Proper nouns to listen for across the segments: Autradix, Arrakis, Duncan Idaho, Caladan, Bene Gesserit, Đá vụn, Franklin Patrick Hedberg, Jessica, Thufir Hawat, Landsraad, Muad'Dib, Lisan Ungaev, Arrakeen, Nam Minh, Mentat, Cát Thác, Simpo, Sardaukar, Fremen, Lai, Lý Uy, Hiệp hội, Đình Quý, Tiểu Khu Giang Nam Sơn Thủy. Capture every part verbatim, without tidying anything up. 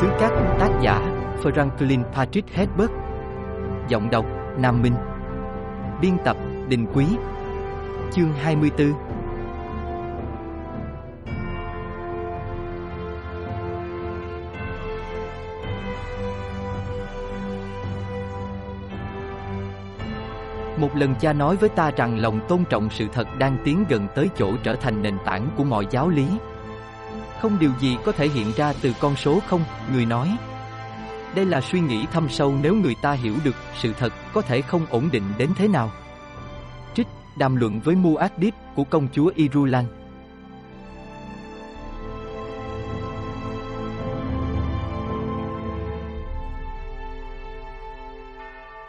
xứ Cát. Tác giả Franklin Patrick Hedberg. Giọng đọc Nam Minh. Biên tập Đình Quý. Chương hai mươi tư. Một lần cha nói với ta rằng lòng tôn trọng sự thật đang tiến gần tới chỗ trở thành nền tảng của mọi giáo lý. Không điều gì có thể hiện ra từ con số không, người nói. Đây là suy nghĩ thâm sâu, nếu người ta hiểu được sự thật có thể không ổn định đến thế nào. Trích đàm luận với Muad'Dib của công chúa Irulan.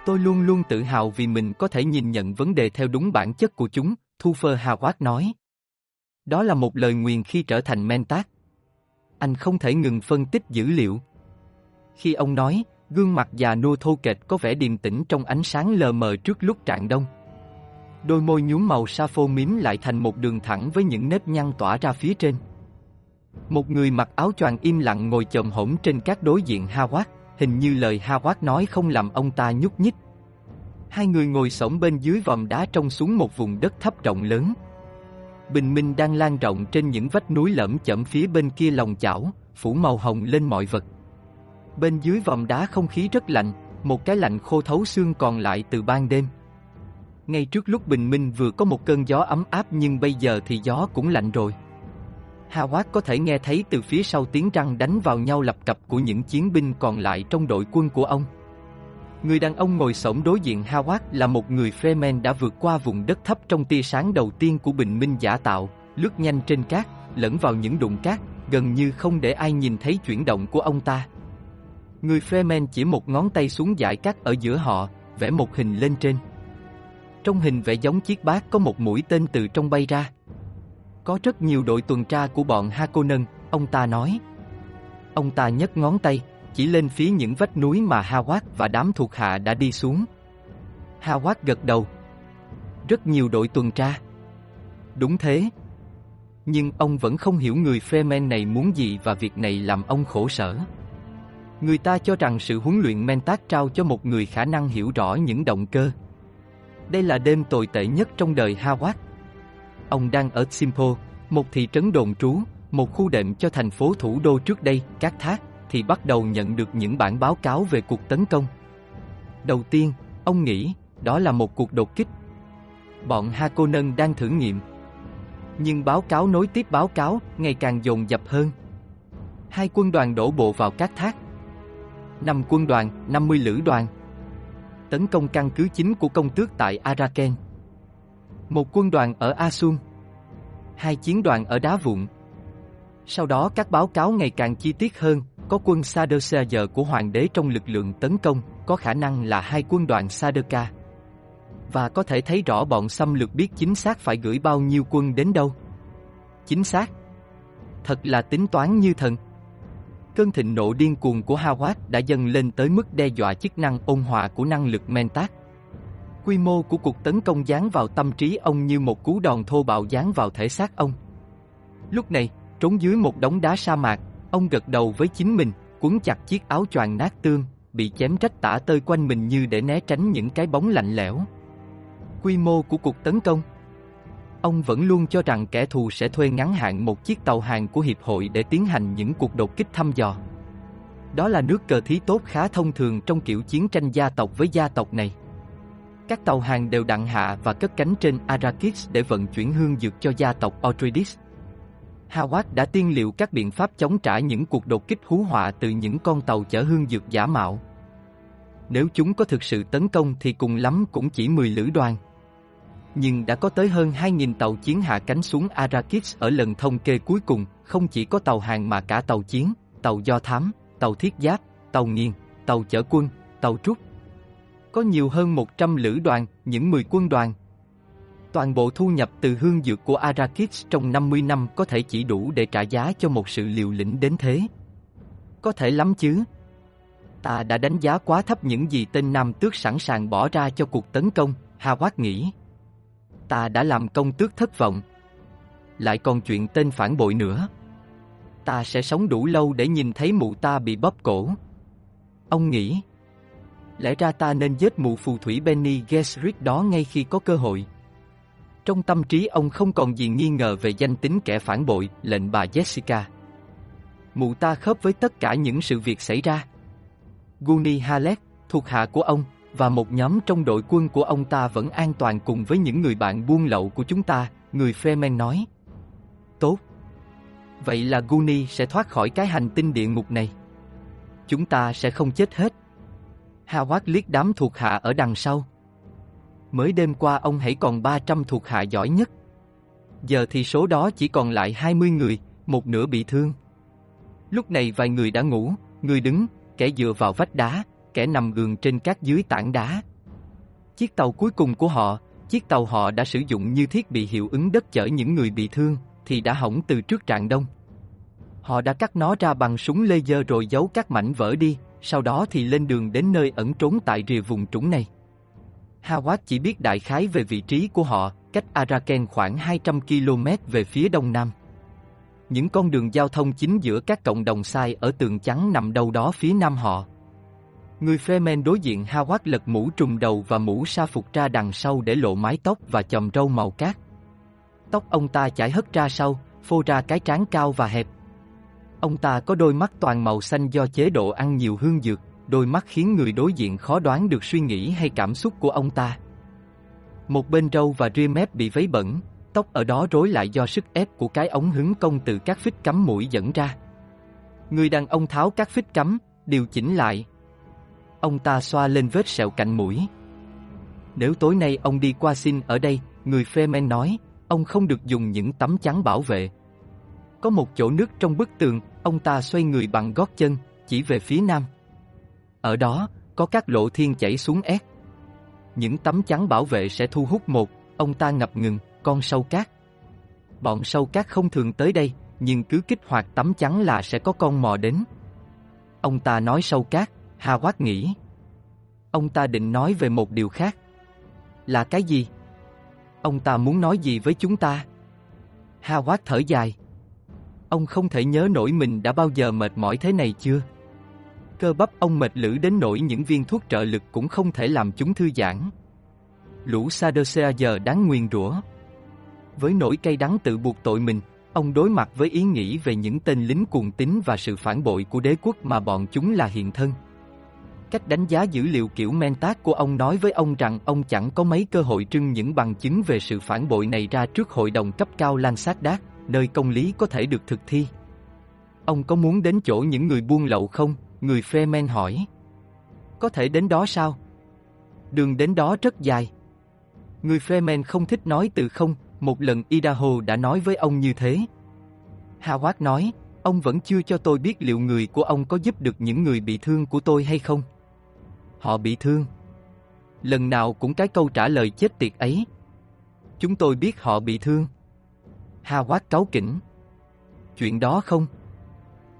Tôi luôn luôn tự hào vì mình có thể nhìn nhận vấn đề theo đúng bản chất của chúng, Thufir Hawat nói. Đó là một lời nguyền khi trở thành Mentat. Anh không thể ngừng phân tích dữ liệu. Khi ông nói, gương mặt già nua thô kệch có vẻ điềm tĩnh trong ánh sáng lờ mờ trước lúc rạng đông. Đôi môi nhuốm màu sa phô mím lại thành một đường thẳng với những nếp nhăn tỏa ra phía trên. Một người mặc áo choàng im lặng ngồi chồm hổm trên các đối diện Hawat. Hình như lời Hawat nói không làm ông ta nhúc nhích. Hai người ngồi xổm bên dưới vòm đá trông xuống một vùng đất thấp rộng lớn. Bình minh đang lan rộng trên những vách núi lởm chởm phía bên kia lòng chảo, phủ màu hồng lên mọi vật. Bên dưới vòm đá không khí rất lạnh, một cái lạnh khô thấu xương còn lại từ ban đêm. Ngay trước lúc bình minh vừa có một cơn gió ấm áp, nhưng bây giờ thì gió cũng lạnh rồi. Hawat có thể nghe thấy từ phía sau tiếng răng đánh vào nhau lập cập của những chiến binh còn lại trong đội quân của ông. Người đàn ông ngồi xổm đối diện Hawat là một người Fremen đã vượt qua vùng đất thấp trong tia sáng đầu tiên của bình minh giả tạo, lướt nhanh trên cát, lẫn vào những đụng cát, gần như không để ai nhìn thấy chuyển động của ông ta. Người Fremen chỉ một ngón tay xuống dải cát ở giữa họ, vẽ một hình lên trên. Trong hình vẽ giống chiếc bát có một mũi tên từ trong bay ra. Có rất nhiều đội tuần tra của bọn Harkonnen, ông ta nói. Ông ta nhấc ngón tay, chỉ lên phía những vách núi mà Hawat và đám thuộc hạ đã đi xuống. Hawat gật đầu. Rất nhiều đội tuần tra. Đúng thế. Nhưng ông vẫn không hiểu người Fremen này muốn gì, và việc này làm ông khổ sở. Người ta cho rằng sự huấn luyện Mentat trao cho một người khả năng hiểu rõ những động cơ. Đây là đêm tồi tệ nhất trong đời Hawat. Ông đang ở Simpo, một thị trấn đồn trú, một khu đệm cho thành phố thủ đô trước đây, Cát Thác, thì bắt đầu nhận được những bản báo cáo về cuộc tấn công. Đầu tiên, ông nghĩ đó là một cuộc đột kích. Bọn Harkonnen đang thử nghiệm. Nhưng báo cáo nối tiếp báo cáo, ngày càng dồn dập hơn. Hai quân đoàn đổ bộ vào Cát Thác. Năm quân đoàn, năm mươi lữ đoàn. Tấn công căn cứ chính của công tước tại Arrakeen. Một quân đoàn ở Asun, hai chiến đoàn ở Đá Vụn. Sau đó các báo cáo ngày càng chi tiết hơn, có quân Sardaukar giờ của hoàng đế trong lực lượng tấn công, có khả năng là hai quân đoàn Sardaukar. Và có thể thấy rõ bọn xâm lược biết chính xác phải gửi bao nhiêu quân đến đâu. Chính xác. Thật là tính toán như thần. Cơn thịnh nộ điên cuồng của Hawat đã dâng lên tới mức đe dọa chức năng ôn hòa của năng lực Mentat. Quy mô của cuộc tấn công giáng vào tâm trí ông như một cú đòn thô bạo giáng vào thể xác ông. Lúc này, trốn dưới một đống đá sa mạc, ông gật đầu với chính mình, quấn chặt chiếc áo choàng nát tương, bị chém rách tả tơi quanh mình như để né tránh những cái bóng lạnh lẽo. Quy mô của cuộc tấn công. Ông vẫn luôn cho rằng kẻ thù sẽ thuê ngắn hạn một chiếc tàu hàng của Hiệp hội để tiến hành những cuộc đột kích thăm dò. Đó là nước cờ thí tốt khá thông thường trong kiểu chiến tranh gia tộc với gia tộc này. Các tàu hàng đều đặn hạ và cất cánh trên Arrakis để vận chuyển hương dược cho gia tộc Autradix. Hawat đã tiên liệu các biện pháp chống trả những cuộc đột kích hú họa từ những con tàu chở hương dược giả mạo. Nếu chúng có thực sự tấn công thì cùng lắm cũng chỉ mười lữ đoàn. Nhưng đã có tới hơn hai nghìn tàu chiến hạ cánh xuống Arrakis ở lần thống kê cuối cùng, không chỉ có tàu hàng mà cả tàu chiến, tàu do thám, tàu thiết giáp, tàu nghiền, tàu chở quân, tàu trúc. Có nhiều hơn một trăm lữ đoàn, những mười quân đoàn. Toàn bộ thu nhập từ hương dược của Arrakis trong năm mươi năm có thể chỉ đủ để trả giá cho một sự liều lĩnh đến thế. Có thể lắm chứ. Ta đã đánh giá quá thấp những gì tên Nam Tước sẵn sàng bỏ ra cho cuộc tấn công, Hawat nghĩ. Ta đã làm công tước thất vọng. Lại còn chuyện tên phản bội nữa. ta sẽ sống đủ lâu để nhìn thấy mụ ta bị bóp cổ. Ông nghĩ, lẽ ra ta nên giết mụ phù thủy Bene Gesserit đó ngay khi có cơ hội. Trong tâm trí ông không còn gì nghi ngờ về danh tính kẻ phản bội, lệnh bà Jessica. Mụ ta khớp với tất cả những sự việc xảy ra. Gurney Halleck, thuộc hạ của ông, và một nhóm trong đội quân của ông ta vẫn an toàn cùng với những người bạn buôn lậu của chúng ta, người Fremen nói. Tốt. Vậy là Gurney sẽ thoát khỏi cái hành tinh địa ngục này. Chúng ta sẽ không chết hết. Hawat liếc đám thuộc hạ ở đằng sau. Mới đêm qua ông hãy còn ba trăm thuộc hạ giỏi nhất. Giờ thì số đó chỉ còn lại hai mươi người, một nửa bị thương. Lúc này vài người đã ngủ, người đứng, kẻ dựa vào vách đá, kẻ nằm gườn trên các dưới tảng đá. Chiếc tàu cuối cùng của họ, chiếc tàu họ đã sử dụng như thiết bị hiệu ứng đất chở những người bị thương, thì đã hỏng từ trước rạng đông. Họ đã cắt nó ra bằng súng laser rồi giấu các mảnh vỡ đi, sau đó thì lên đường đến nơi ẩn trốn tại rìa vùng trũng này. Hawat chỉ biết đại khái về vị trí của họ, cách Arrakeen khoảng hai trăm ki lô mét về phía đông nam. Những con đường giao thông chính giữa các cộng đồng sai ở tường trắng nằm đâu đó phía nam họ. Người Fremen đối diện Hawat lật mũ trùm đầu và mũ sa phục ra đằng sau để lộ mái tóc và chòm râu màu cát. Tóc ông ta chải hất ra sau, phô ra cái trán cao và hẹp. Ông ta có đôi mắt toàn màu xanh do chế độ ăn nhiều hương dược, đôi mắt khiến người đối diện khó đoán được suy nghĩ hay cảm xúc của ông ta. Một bên râu và ria mép bị vấy bẩn, tóc ở đó rối lại do sức ép của cái ống hứng cong từ các phích cắm mũi dẫn ra. Người đàn ông tháo các phích cắm, điều chỉnh lại. Ông ta xoa lên vết sẹo cạnh mũi. Nếu tối nay ông đi qua xin ở đây, người Fremen nói, ông không được dùng những tấm chắn bảo vệ. Có một chỗ nước trong bức tường, ông ta xoay người bằng gót chân, chỉ về phía nam. Ở đó, có các lộ thiên chảy xuống ép. Những tấm chắn bảo vệ sẽ thu hút một, ông ta ngập ngừng, con sâu cát. Bọn sâu cát không thường tới đây, nhưng cứ kích hoạt tấm chắn là sẽ có con mò đến. Ông ta nói sâu cát, Hawat nghĩ. Ông ta định nói về một điều khác. Là cái gì? Ông ta muốn nói gì với chúng ta? Hawat thở dài. Ông không thể nhớ nổi mình đã bao giờ mệt mỏi thế này chưa? Cơ bắp ông mệt lử đến nỗi những viên thuốc trợ lực cũng không thể làm chúng thư giãn. Lũ Sardaukar giờ đáng nguyền rủa. Với nỗi cay đắng tự buộc tội mình, ông đối mặt với ý nghĩ về những tên lính cuồng tín và sự phản bội của đế quốc mà bọn chúng là hiện thân. Cách đánh giá dữ liệu kiểu Mentat của ông nói với ông rằng ông chẳng có mấy cơ hội trưng những bằng chứng về sự phản bội này ra trước hội đồng cấp cao Landsraad, nơi công lý có thể được thực thi. Ông có muốn đến chỗ những người buôn lậu không? Người Fremen hỏi. Có thể đến đó sao? Đường đến đó rất dài. Người Fremen không thích nói từ không, một lần Idaho đã nói với ông như thế. Hawat nói, ông vẫn chưa cho tôi biết liệu người của ông có giúp được những người bị thương của tôi hay không. Họ bị thương. Lần nào cũng cái câu trả lời chết tiệt ấy. Chúng tôi biết họ bị thương. Hawat cáu kỉnh. Chuyện đó không?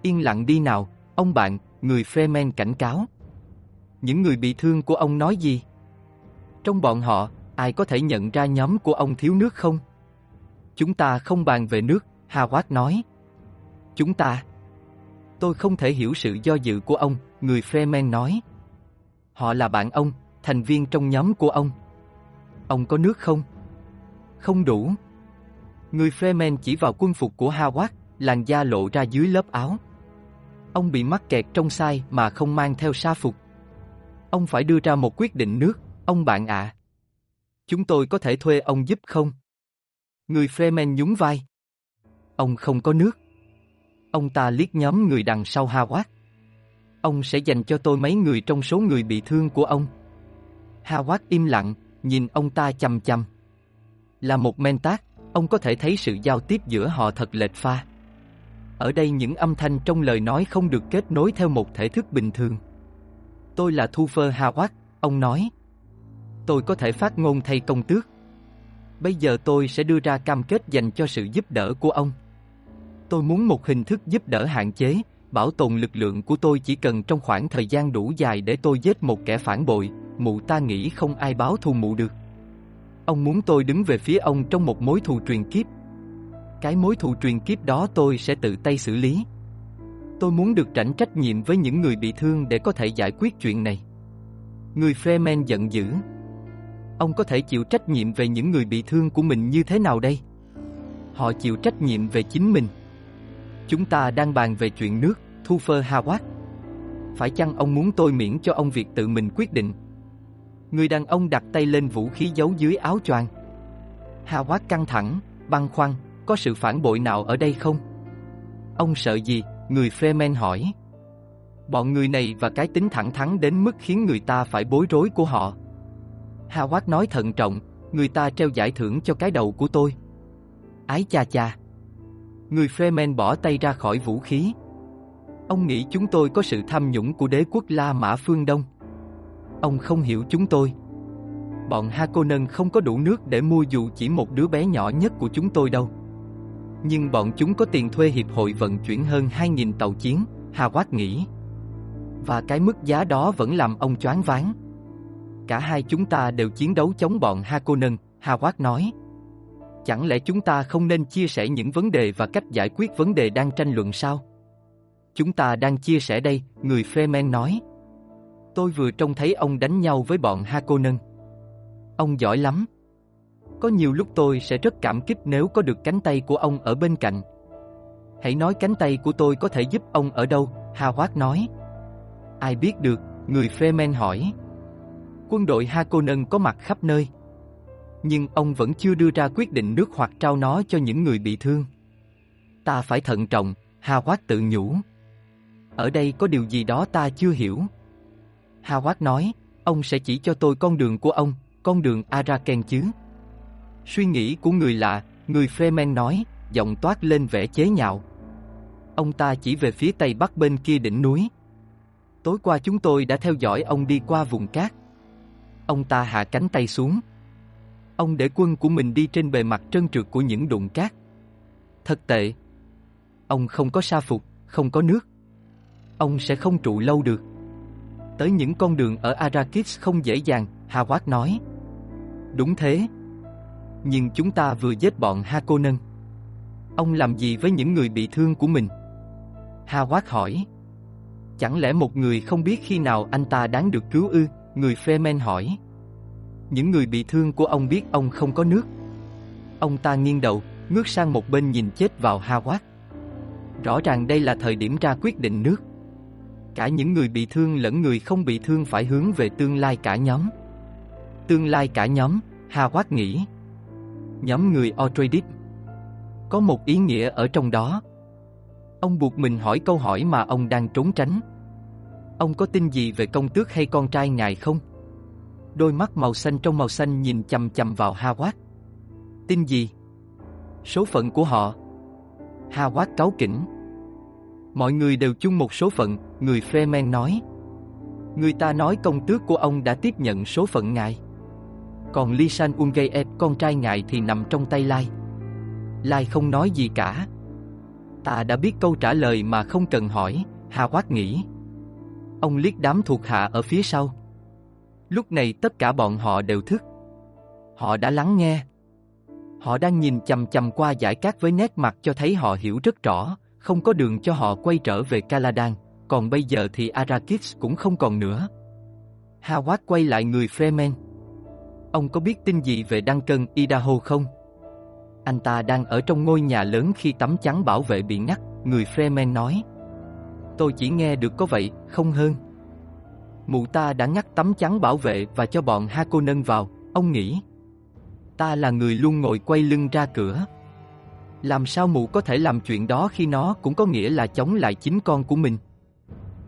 Yên lặng đi nào, ông bạn, người Fremen cảnh cáo. Những người bị thương của ông nói gì? Trong bọn họ, ai có thể nhận ra nhóm của ông thiếu nước không? Chúng ta không bàn về nước, Hawat nói. Chúng ta. Tôi không thể hiểu sự do dự của ông, người Fremen nói. Họ là bạn ông, thành viên trong nhóm của ông. Ông có nước không? Không đủ. Người Fremen chỉ vào quân phục của Hawat, làn da lộ ra dưới lớp áo. Ông bị mắc kẹt trong sai mà không mang theo sa phục. Ông phải đưa ra một quyết định nước, ông bạn ạ. À. Chúng tôi có thể thuê ông giúp không? Người Fremen nhún vai. Ông không có nước. Ông ta liếc nhóm người đằng sau Hawat. Ông sẽ dành cho tôi mấy người trong số người bị thương của ông. Hawat im lặng, nhìn ông ta chằm chằm. Là một Mentat, ông có thể thấy sự giao tiếp giữa họ thật lệch pha. Ở đây những âm thanh trong lời nói không được kết nối theo một thể thức bình thường. Tôi là Thufir Hawat, ông nói. Tôi có thể phát ngôn thay công tước. Bây giờ tôi sẽ đưa ra cam kết dành cho sự giúp đỡ của ông. Tôi muốn một hình thức giúp đỡ hạn chế, bảo tồn lực lượng của tôi chỉ cần trong khoảng thời gian đủ dài để tôi giết một kẻ phản bội, mụ ta nghĩ không ai báo thù mụ được. Ông muốn tôi đứng về phía ông trong một mối thù truyền kiếp. Cái mối thù truyền kiếp đó tôi sẽ tự tay xử lý, Tôi muốn được rảnh trách nhiệm với những người bị thương để có thể giải quyết chuyện này. Người Fremen giận dữ. Ông có thể chịu trách nhiệm về những người bị thương của mình như thế nào đây? Họ chịu trách nhiệm về chính mình. Chúng ta đang bàn về chuyện nước, Thufir Hawat. Phải chăng ông muốn tôi miễn cho ông việc tự mình quyết định? Người đàn ông đặt tay lên vũ khí giấu dưới áo choàng. Hawat căng thẳng, băn khoăn, có sự phản bội nào ở đây không? Ông sợ gì? Người Fremen hỏi. Bọn người này và cái tính thẳng thắn đến mức khiến người ta phải bối rối của họ. Hawat nói thận trọng, người ta treo giải thưởng cho cái đầu của tôi. Ái cha cha. Người Fremen bỏ tay ra khỏi vũ khí. Ông nghĩ chúng tôi có sự tham nhũng của đế quốc La Mã phương Đông. Ông không hiểu chúng tôi. Bọn Harkonnen không có đủ nước để mua dù chỉ một đứa bé nhỏ nhất của chúng tôi đâu. Nhưng bọn chúng có tiền thuê hiệp hội vận chuyển hơn hai nghìn tàu chiến, Hawat nghĩ. Và cái mức giá đó vẫn làm ông choáng váng. Cả hai chúng ta đều chiến đấu chống bọn Harkonnen, Hawat nói. Chẳng lẽ chúng ta không nên chia sẻ những vấn đề và cách giải quyết vấn đề đang tranh luận sao? Chúng ta đang chia sẻ đây, người Fremen nói. Tôi vừa trông thấy ông đánh nhau với bọn Harkonnen. Ông giỏi lắm. Có nhiều lúc tôi sẽ rất cảm kích nếu có được cánh tay của ông ở bên cạnh. Hãy nói cánh tay của tôi có thể giúp ông ở đâu, Hawat nói. Ai biết được, người Fremen hỏi. Quân đội Harkonnen có mặt khắp nơi. Nhưng ông vẫn chưa đưa ra quyết định nước hoặc trao nó cho những người bị thương. Ta phải thận trọng, Hawat tự nhủ. Ở đây có điều gì đó ta chưa hiểu. Hawat nói, ông sẽ chỉ cho tôi con đường của ông, con đường Arrakeen chứ. Suy nghĩ của người lạ, người Fremen nói, giọng toát lên vẻ chế nhạo. Ông ta chỉ về phía tây bắc bên kia đỉnh núi. Tối qua chúng tôi đã theo dõi ông đi qua vùng cát. Ông ta hạ cánh tay xuống. Ông để quân của mình đi trên bề mặt trơn trượt của những đụng cát. Thật tệ. Ông không có sa phục, không có nước. Ông sẽ không trụ lâu được. Tới những con đường ở Arrakis không dễ dàng, Hawat nói. Đúng thế. Nhưng chúng ta vừa giết bọn Harkonnen. Ông làm gì với những người bị thương của mình? Hawat hỏi. Chẳng lẽ một người không biết khi nào anh ta đáng được cứu ư? Người Fremen hỏi. Những người bị thương của ông biết ông không có nước. Ông ta nghiêng đầu, ngước sang một bên nhìn chết vào Hawat. Rõ ràng đây là thời điểm ra quyết định nước. Cả những người bị thương lẫn người không bị thương phải hướng về tương lai cả nhóm. Tương lai cả nhóm, Hawat nghĩ. Nhóm người Autradix. Có một ý nghĩa ở trong đó. Ông buộc mình hỏi câu hỏi mà ông đang trốn tránh. Ông có tin gì về công tước hay con trai ngài không? Đôi mắt màu xanh trong màu xanh nhìn chằm chằm vào Hawat. Tin gì? Số phận của họ. Hawat cáu kỉnh. Mọi người đều chung một số phận, người Fremen nói. Người ta nói công tước của ông đã tiếp nhận số phận ngài. Còn Lisan Ungaev, con trai ngài thì nằm trong tay Lai. Lai không nói gì cả. Ta đã biết câu trả lời mà không cần hỏi, Hawat nghĩ. Ông liếc đám thuộc hạ ở phía sau. Lúc này tất cả bọn họ đều thức. Họ đã lắng nghe. Họ đang nhìn chằm chằm qua dải cát với nét mặt cho thấy họ hiểu rất rõ, không có đường cho họ quay trở về Caladan, còn bây giờ thì Arrakis cũng không còn nữa. Hawat quay lại người Fremen. Ông có biết tin gì về Duncan Idaho không? Anh ta đang ở trong ngôi nhà lớn khi tấm chắn bảo vệ bị ngắt, người Fremen nói. Tôi chỉ nghe được có vậy, không hơn. Mụ ta đã ngắt tấm chắn bảo vệ và cho bọn Harkonnen vào, ông nghĩ. Ta là người luôn ngồi quay lưng ra cửa. Làm sao mụ có thể làm chuyện đó khi nó cũng có nghĩa là chống lại chính con của mình?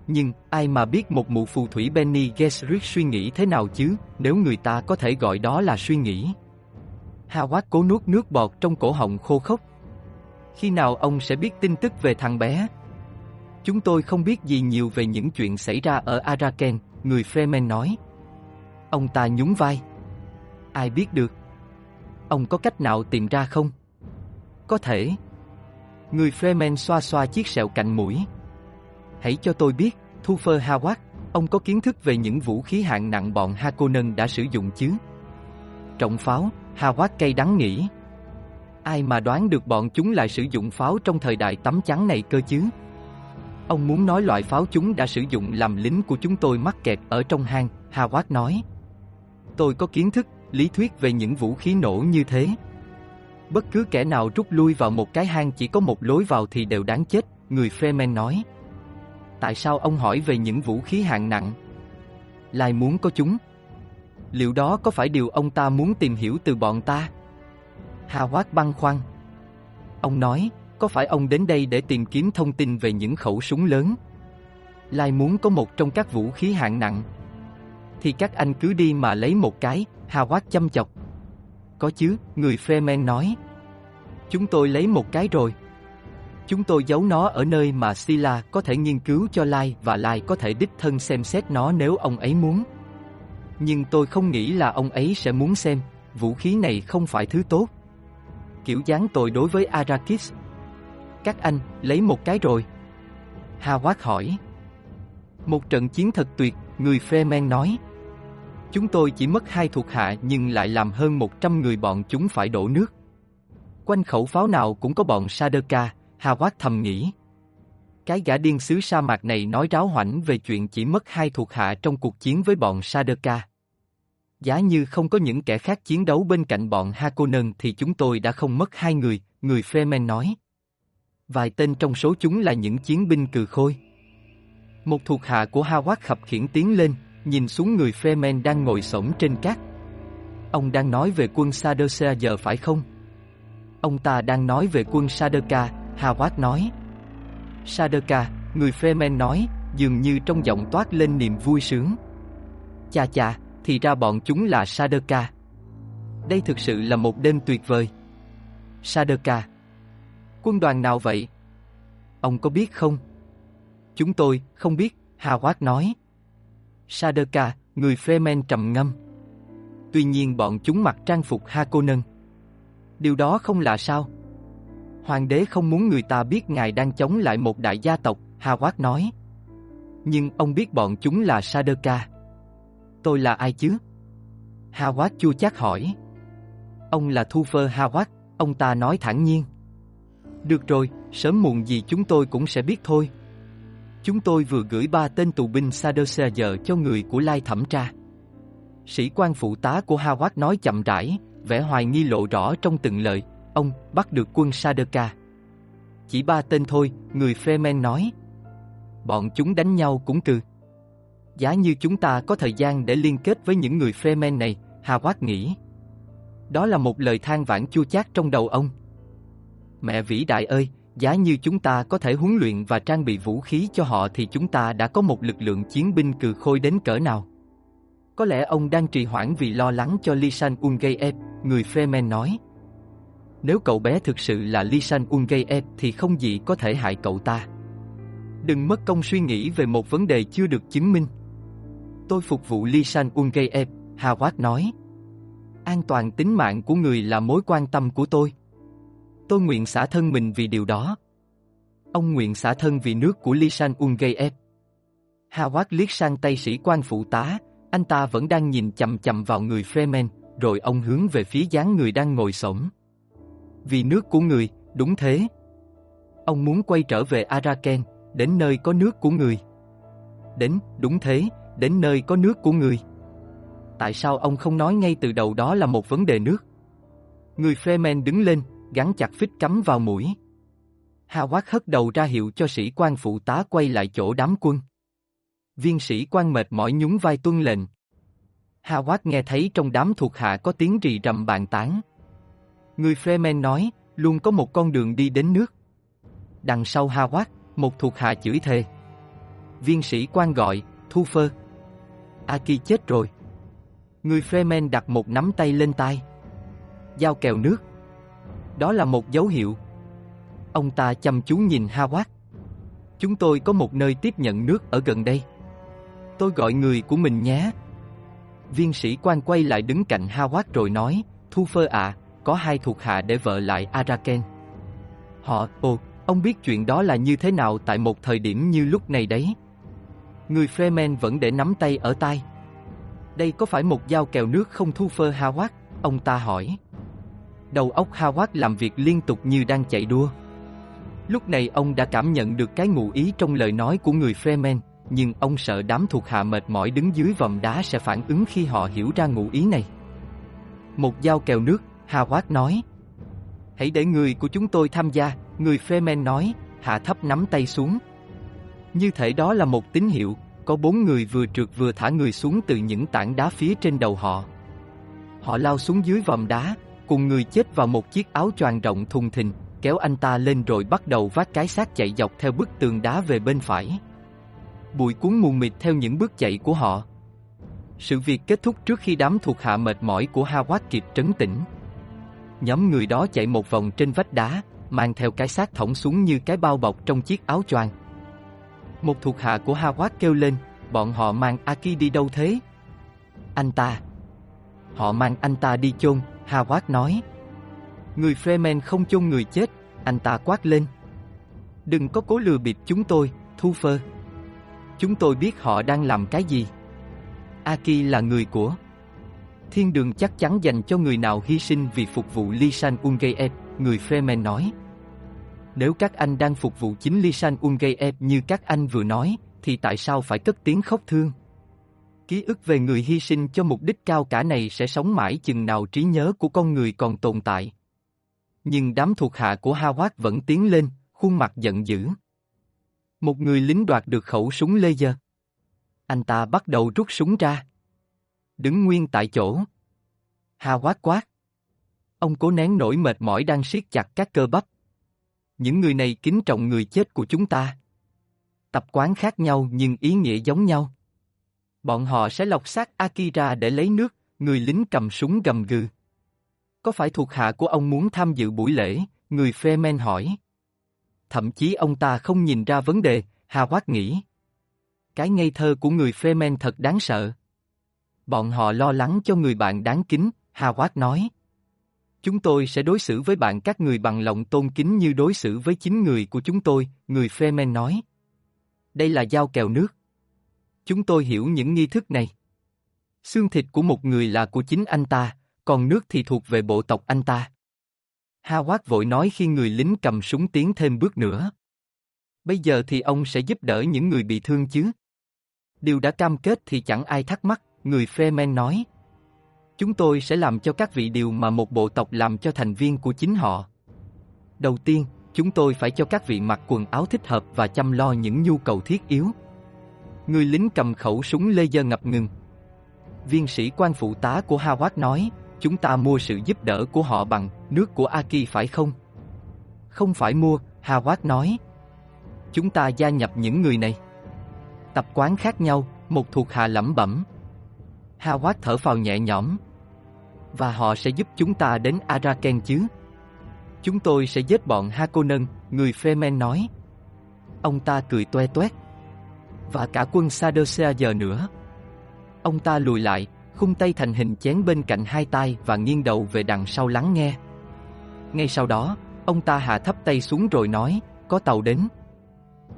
Nhưng ai mà biết một mụ phù thủy Bene Gesserit suy nghĩ thế nào chứ, nếu người ta có thể gọi đó là suy nghĩ. Hawat cố nuốt nước bọt trong cổ họng khô khốc. Khi nào ông sẽ biết tin tức về thằng bé? Chúng tôi không biết gì nhiều về những chuyện xảy ra ở Arrakeen, người Fremen nói. Ông ta nhún vai. Ai biết được? Ông có cách nào tìm ra không? Có thể. Người Fremen xoa xoa chiếc sẹo cạnh mũi. Hãy cho tôi biết, Thufir Hawat, ông có kiến thức về những vũ khí hạng nặng bọn Harkonnen đã sử dụng chứ? Trọng pháo, Hawat cay đắng nghĩ. Ai mà đoán được bọn chúng lại sử dụng pháo trong thời đại tấm chắn này cơ chứ? Ông muốn nói loại pháo chúng đã sử dụng làm lính của chúng tôi mắc kẹt ở trong hang, Hawat nói. Tôi có kiến thức, lý thuyết về những vũ khí nổ như thế. Bất cứ kẻ nào rút lui vào một cái hang chỉ có một lối vào thì đều đáng chết, người Fremen nói. Tại sao ông hỏi về những vũ khí hạng nặng? Lai muốn có chúng. Liệu đó có phải điều ông ta muốn tìm hiểu từ bọn ta? Hawat băn khoăn. Ông nói, có phải ông đến đây để tìm kiếm thông tin về những khẩu súng lớn? Lai muốn có một trong các vũ khí hạng nặng. Thì các anh cứ đi mà lấy một cái, Hawat châm chọc. Có chứ, người Fremen nói. Chúng tôi lấy một cái rồi. Chúng tôi giấu nó ở nơi mà Sila có thể nghiên cứu cho Lai và Lai có thể đích thân xem xét nó nếu ông ấy muốn. Nhưng tôi không nghĩ là ông ấy sẽ muốn xem, vũ khí này không phải thứ tốt. Kiểu dáng tôi đối với Arrakis. Các anh, lấy một cái rồi. Hawat hỏi. Một trận chiến thật tuyệt, người Fremen nói. Chúng tôi chỉ mất hai thuộc hạ nhưng lại làm hơn một trăm người bọn chúng phải đổ nước. Quanh khẩu pháo nào cũng có bọn Sardaukar, Hawat thầm nghĩ. Cái gã điên xứ sa mạc này nói ráo hoảnh về chuyện chỉ mất hai thuộc hạ trong cuộc chiến với bọn Sardaukar. Giá như không có những kẻ khác chiến đấu bên cạnh bọn Harkonnen thì chúng tôi đã không mất hai người, người Fremen nói. Vài tên trong số chúng là những chiến binh cừ khôi. Một thuộc hạ của Hawat khập khiễng tiến lên, nhìn xuống người Fremen đang ngồi xổm trên cát. Ông đang nói về quân Sardaukar giờ phải không? Ông ta đang nói về quân Sardaukar, Hawat nói. Sardaukar, người Fremen nói, dường như trong giọng toát lên niềm vui sướng. Chà chà, thì ra bọn chúng là Sardaukar. Đây thực sự là một đêm tuyệt vời. Sardaukar, quân đoàn nào vậy? Ông có biết không? Chúng tôi không biết, Hawat nói. Sardaukar, người Fremen trầm ngâm. Tuy nhiên bọn chúng mặc trang phục Harkonnen. Điều đó không là sao. Hoàng đế không muốn người ta biết ngài đang chống lại một đại gia tộc, Hawat nói. Nhưng ông biết bọn chúng là Sardaukar. Tôi là ai chứ? Hawat chua chát hỏi. Ông là Thufir Hawat, ông ta nói thản nhiên. Được rồi, sớm muộn gì chúng tôi cũng sẽ biết thôi. Chúng tôi vừa gửi ba tên tù binh Sardaukar giờ cho người của Lai thẩm tra. Sĩ quan phụ tá của Hawat nói chậm rãi, vẻ hoài nghi lộ rõ trong từng lời. Ông bắt được quân Sardaukar. Chỉ ba tên thôi, người Fremen nói. Bọn chúng đánh nhau cũng cừ. Giá như chúng ta có thời gian để liên kết với những người Fremen này, Hawat nghĩ. Đó là một lời than vãn chua chát trong đầu ông. Mẹ vĩ đại ơi, giá như chúng ta có thể huấn luyện và trang bị vũ khí cho họ thì chúng ta đã có một lực lượng chiến binh cừ khôi đến cỡ nào. Có lẽ ông đang trì hoãn vì lo lắng cho Lisan Ungayev, người Fremen nói. Nếu cậu bé thực sự là Lisan Ungayev thì không gì có thể hại cậu ta. Đừng mất công suy nghĩ về một vấn đề chưa được chứng minh. Tôi phục vụ Lisan Ungayev, Hawat nói. An toàn tính mạng của người là mối quan tâm của tôi. Tôi nguyện xả thân mình vì điều đó. Ông nguyện xả thân vì nước của Lisan Ungayev. Hawat liếc sang tay sĩ quan phụ tá, anh ta vẫn đang nhìn chằm chằm vào người Fremen, rồi ông hướng về phía dáng người đang ngồi xổm. Vì nước của người, đúng thế. Ông muốn quay trở về Arrakeen, đến nơi có nước của người. Đến, đúng thế, đến nơi có nước của người. Tại sao ông không nói ngay từ đầu đó là một vấn đề nước? Người Fremen đứng lên, gắn chặt phích cắm vào mũi. Hawat hất đầu ra hiệu cho sĩ quan phụ tá quay lại chỗ đám quân. Viên sĩ quan mệt mỏi nhún vai tuân lệnh. Hawat nghe thấy trong đám thuộc hạ có tiếng rì rầm bàn tán. Người Fremen nói, luôn có một con đường đi đến nước. Đằng sau Hawat, một thuộc hạ chửi thề. Viên sĩ quan gọi, Thufir. Aki chết rồi. Người Fremen đặt một nắm tay lên tai. Giao kèo nước. Đó là một dấu hiệu. Ông ta chăm chú nhìn Hawat. Chúng tôi có một nơi tiếp nhận nước ở gần đây. Tôi gọi người của mình nhé. Viên sĩ quan quay lại đứng cạnh Hawat rồi nói, Thufir ạ, có hai thuộc hạ để vợ lại Arrakeen. Họ, ồ, ông biết chuyện đó là như thế nào tại một thời điểm như lúc này đấy. Người Fremen vẫn để nắm tay ở tai. Đây có phải một dao kèo nước không Thufir Hawat? Ông ta hỏi. Đầu óc Hawat làm việc liên tục như đang chạy đua. Lúc này ông đã cảm nhận được cái ngụ ý trong lời nói của người Fremen, nhưng ông sợ đám thuộc hạ mệt mỏi đứng dưới vòm đá sẽ phản ứng khi họ hiểu ra ngụ ý này. Một dao kèo nước, Hawat nói. Hãy để người của chúng tôi tham gia, người Fremen nói, hạ thấp nắm tay xuống. Như thể đó là một tín hiệu, có bốn người vừa trượt vừa thả người xuống từ những tảng đá phía trên đầu họ. Họ lao xuống dưới vòm đá, cùng người chết vào một chiếc áo choàng rộng thùng thình, kéo anh ta lên rồi bắt đầu vác cái xác chạy dọc theo bức tường đá về bên phải. Bụi cuốn mù mịt theo những bước chạy của họ. Sự việc kết thúc trước khi đám thuộc hạ mệt mỏi của Hawat kịp trấn tĩnh. Nhóm người đó chạy một vòng trên vách đá, mang theo cái xác thõng xuống như cái bao bọc trong chiếc áo choàng. Một thuộc hạ của Hawat kêu lên, bọn họ mang Aki đi đâu thế? Anh ta. Họ mang anh ta đi chôn, Hawat nói. Người Fremen không chôn người chết, anh ta quát lên. Đừng có cố lừa bịp chúng tôi, Thufir. Chúng tôi biết họ đang làm cái gì. Aki là người của thiên đường chắc chắn dành cho người nào hy sinh vì phục vụ Lisan Ungaed, người Fremen nói. Nếu các anh đang phục vụ chính Lisan Ungaed như các anh vừa nói, thì tại sao phải cất tiếng khóc thương? Ký ức về người hy sinh cho mục đích cao cả này sẽ sống mãi chừng nào trí nhớ của con người còn tồn tại. Nhưng đám thuộc hạ của Hawat vẫn tiến lên, khuôn mặt giận dữ. Một người lính đoạt được khẩu súng laser. Anh ta bắt đầu rút súng ra. Đứng nguyên tại chỗ. Hawat quát. Ông cố nén nỗi mệt mỏi đang siết chặt các cơ bắp. Những người này kính trọng người chết của chúng ta. Tập quán khác nhau nhưng ý nghĩa giống nhau. Bọn họ sẽ lọc xác Aki ra để lấy nước, người lính cầm súng gầm gừ. Có phải thuộc hạ của ông muốn tham dự buổi lễ? Người Fremen hỏi. Thậm chí ông ta không nhìn ra vấn đề, Hawat nghĩ. Cái ngây thơ của người Fremen thật đáng sợ. Bọn họ lo lắng cho người bạn đáng kính, Hawat nói. Chúng tôi sẽ đối xử với bạn các người bằng lòng tôn kính như đối xử với chính người của chúng tôi, người Fremen nói. Đây là dao kèo nước. Chúng tôi hiểu những nghi thức này. Xương thịt của một người là của chính anh ta, còn nước thì thuộc về bộ tộc anh ta. Hawat vội nói khi người lính cầm súng tiến thêm bước nữa. Bây giờ thì ông sẽ giúp đỡ những người bị thương chứ? Điều đã cam kết thì chẳng ai thắc mắc, người Fremen nói. Chúng tôi sẽ làm cho các vị điều mà một bộ tộc làm cho thành viên của chính họ. Đầu tiên, chúng tôi phải cho các vị mặc quần áo thích hợp và chăm lo những nhu cầu thiết yếu. Người lính cầm khẩu súng laser ngập ngừng. Viên sĩ quan phụ tá của Hawat nói, chúng ta mua sự giúp đỡ của họ bằng nước của Aki phải không? Không phải mua, Hawat nói. Chúng ta gia nhập những người này. Tập quán khác nhau, một thuộc hạ lẩm bẩm. Hawat thở phào nhẹ nhõm. Và họ sẽ giúp chúng ta đến Arrakeen chứ? Chúng tôi sẽ giết bọn Harkonnen, người Fremen nói. Ông ta cười toe toét. Và cả quân Sardaukar giờ nữa. Ông ta lùi lại, khung tay thành hình chén bên cạnh hai tay và nghiêng đầu về đằng sau lắng nghe. Ngay sau đó, ông ta hạ thấp tay xuống rồi nói, có tàu đến.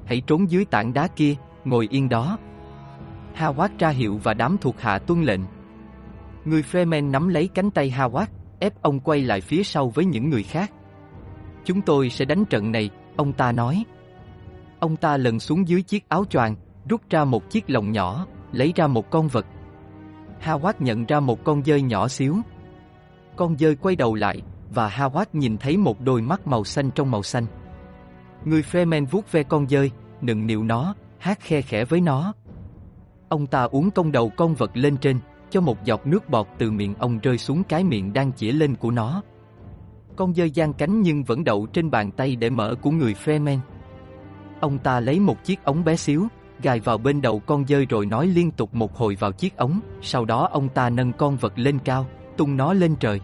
Hãy trốn dưới tảng đá kia, ngồi yên đó. Hawat ra hiệu và đám thuộc hạ tuân lệnh. Người Fremen nắm lấy cánh tay Hawat, ép ông quay lại phía sau với những người khác. Chúng tôi sẽ đánh trận này, ông ta nói. Ông ta lần xuống dưới chiếc áo choàng, rút ra một chiếc lồng nhỏ, lấy ra một con vật. Hawat nhận ra một con dơi nhỏ xíu. Con dơi quay đầu lại, và Hawat nhìn thấy một đôi mắt màu xanh trong màu xanh. Người Fremen vuốt ve con dơi, nựng nịu nó, hát khe khẽ với nó. Ông ta uống cong đầu con vật lên trên, cho một giọt nước bọt từ miệng ông rơi xuống cái miệng đang chĩa lên của nó. Con dơi giang cánh nhưng vẫn đậu trên bàn tay để mở của người Fremen. Ông ta lấy một chiếc ống bé xíu, gài vào bên đầu con dơi rồi nói liên tục một hồi vào chiếc ống. Sau đó ông ta nâng con vật lên cao, tung nó lên trời.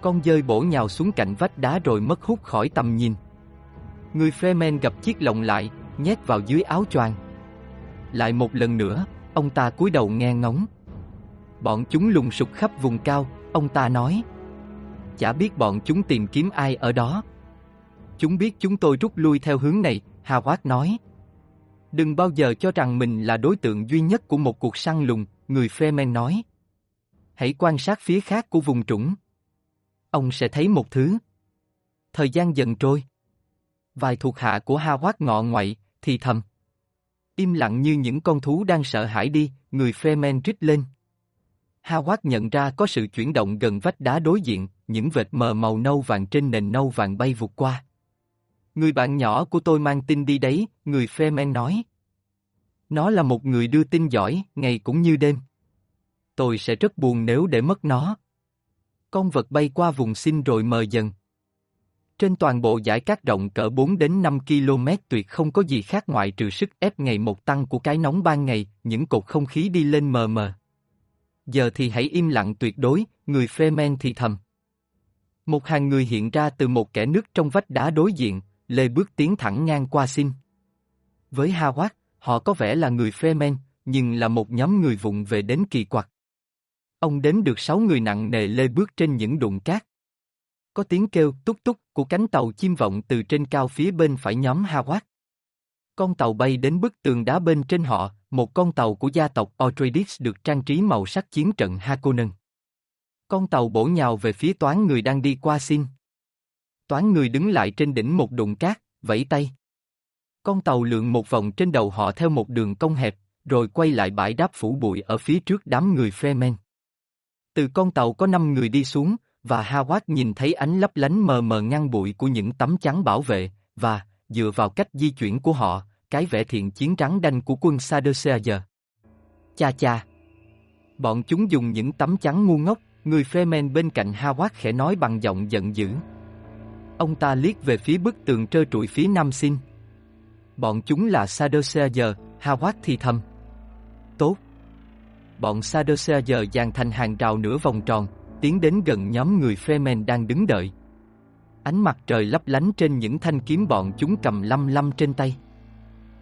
Con dơi bổ nhào xuống cạnh vách đá rồi mất hút khỏi tầm nhìn. Người Fremen gập chiếc lồng lại, nhét vào dưới áo choàng. Lại một lần nữa, ông ta cúi đầu nghe ngóng. Bọn chúng lùng sục khắp vùng cao, ông ta nói. Chả biết bọn chúng tìm kiếm ai ở đó. Chúng biết chúng tôi rút lui theo hướng này, Hawat nói. Đừng bao giờ cho rằng mình là đối tượng duy nhất của một cuộc săn lùng, người Fremen nói. Hãy quan sát phía khác của vùng trũng. Ông sẽ thấy một thứ. Thời gian dần trôi. vài thuộc hạ của Hawat ngọ ngoậy, thì thầm. Im lặng như những con thú đang sợ hãi đi, người Fremen rít lên. Hawat nhận ra có sự chuyển động gần vách đá đối diện, những vệt mờ màu nâu vàng trên nền nâu vàng bay vụt qua. Người bạn nhỏ của tôi mang tin đi đấy, người Fremen nói. Nó là một người đưa tin giỏi, ngày cũng như đêm. Tôi sẽ rất buồn nếu để mất nó. Con vật bay qua vùng Xin rồi mờ dần. Trên toàn bộ dải cát rộng cỡ bốn đến năm ki lô mét tuyệt không có gì khác ngoại trừ sức ép ngày một tăng của cái nóng ban ngày, những cột không khí đi lên mờ mờ. Giờ thì hãy im lặng tuyệt đối, người Fremen thì thầm. Một hàng người hiện ra từ một kẽ nứt trong vách đá đối diện, lê bước tiến thẳng ngang qua Xin. Với Hawat, họ có vẻ là người Fremen, nhưng là một nhóm người vụng về đến kỳ quặc. Ông đếm được sáu người nặng nề lê bước trên những đụn cát. Có tiếng kêu túc túc của cánh tàu chim vọng từ trên cao phía bên phải nhóm Hawat. Con tàu bay đến bức tường đá bên trên họ, một con tàu của gia tộc Autradix được trang trí màu sắc chiến trận Harkonnen. Con tàu bổ nhào về phía toán người đang đi qua Xin. Toán người đứng lại trên đỉnh một đụn cát, vẫy tay. Con tàu lượn một vòng trên đầu họ theo một đường cong hẹp, rồi quay lại bãi đáp phủ bụi ở phía trước đám người Fremen. Từ con tàu có năm người đi xuống, và Hawat nhìn thấy ánh lấp lánh mờ mờ ngăn bụi của những tấm chắn bảo vệ, và, dựa vào cách di chuyển của họ, cái vẻ thiện chiến rắn đanh của quân Sardaukar. Cha cha! Bọn chúng dùng những tấm chắn ngu ngốc, người Fremen bên cạnh Hawat khẽ nói bằng giọng giận dữ. Ông ta liếc về phía bức tường trơ trụi phía nam Xin. Bọn chúng là Sardaukar, Hawat thì thầm. Tốt! Bọn Sardaukar dàn thành hàng rào nửa vòng tròn, tiến đến gần nhóm người Fremen đang đứng đợi. Ánh mặt trời lấp lánh trên những thanh kiếm bọn chúng cầm lăm lăm trên tay.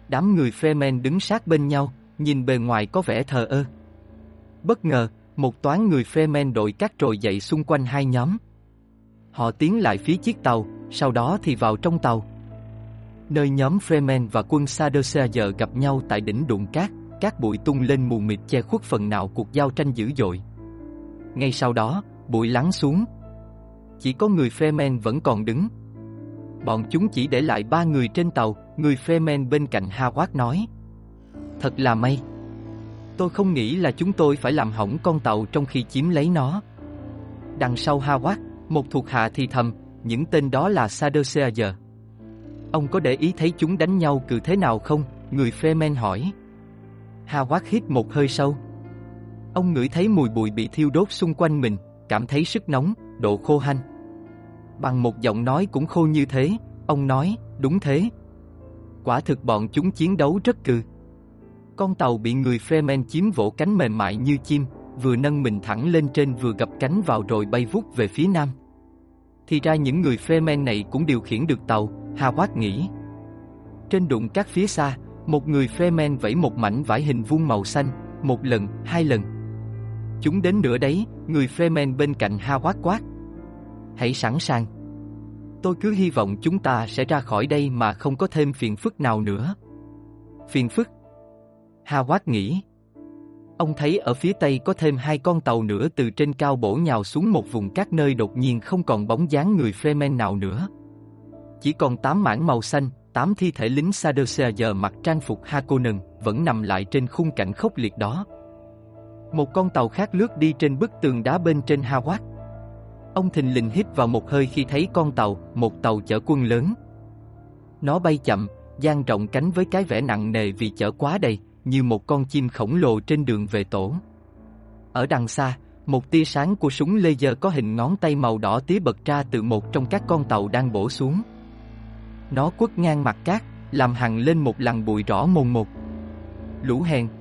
Đám người Fremen đứng sát bên nhau, nhìn bề ngoài có vẻ thờ ơ. Bất ngờ, một toán người Fremen đội cát trồi dậy xung quanh hai nhóm. Họ tiến lại phía chiếc tàu, sau đó thì vào trong tàu. Nơi nhóm Fremen và quân Sardaukar gặp nhau tại đỉnh đụn cát, các bụi tung lên mù mịt che khuất phần nào cuộc giao tranh dữ dội. Ngay sau đó, bụi lắng xuống. Chỉ có người Fremen vẫn còn đứng. Bọn chúng chỉ để lại ba người trên tàu, người Fremen bên cạnh Hawat nói. Thật là may. Tôi không nghĩ là chúng tôi phải làm hỏng con tàu trong khi chiếm lấy nó. Đằng sau Hawat, một thuộc hạ thì thầm, những tên đó là Sardaukar. Ông có để ý thấy chúng đánh nhau cứ thế nào không? Người Fremen hỏi. Hawat hít một hơi sâu. Ông ngửi thấy mùi bụi bị thiêu đốt xung quanh mình, cảm thấy sức nóng, độ khô hanh. Bằng một giọng nói cũng khô như thế, ông nói, đúng thế. Quả thực bọn chúng chiến đấu rất cừ. Con tàu bị người Fremen chiếm vỗ cánh mềm mại như chim, vừa nâng mình thẳng lên trên vừa gập cánh vào rồi bay vút về phía nam. Thì ra những người Fremen này cũng điều khiển được tàu, Hawat nghĩ. Trên đụng cát phía xa, một người Fremen vẫy một mảnh vải hình vuông màu xanh, một lần, hai lần. Chúng đến nửa đấy, người Fremen bên cạnh Hawat quát. Hãy sẵn sàng. Tôi cứ hy vọng chúng ta sẽ ra khỏi đây mà không có thêm phiền phức nào nữa. Phiền phức? Hawat nghĩ. Ông thấy ở phía tây có thêm hai con tàu nữa từ trên cao bổ nhào xuống một vùng cát nơi đột nhiên không còn bóng dáng người Fremen nào nữa. Chỉ còn tám mảng màu xanh, tám thi thể lính Sardaukar mặc trang phục Harkonnen vẫn nằm lại trên khung cảnh khốc liệt đó. Một con tàu khác lướt đi trên bức tường đá bên trên Hawat. Ông thình lình hít vào một hơi khi thấy con tàu, một tàu chở quân lớn. Nó bay chậm, dang rộng cánh với cái vẻ nặng nề vì chở quá đầy, như một con chim khổng lồ trên đường về tổ. Ở đằng xa, một tia sáng của súng laser có hình ngón tay màu đỏ tía bật ra từ một trong các con tàu đang bổ xuống. Nó quất ngang mặt cát, làm hằn lên một làn bụi rõ mồn một. Lũ hèn,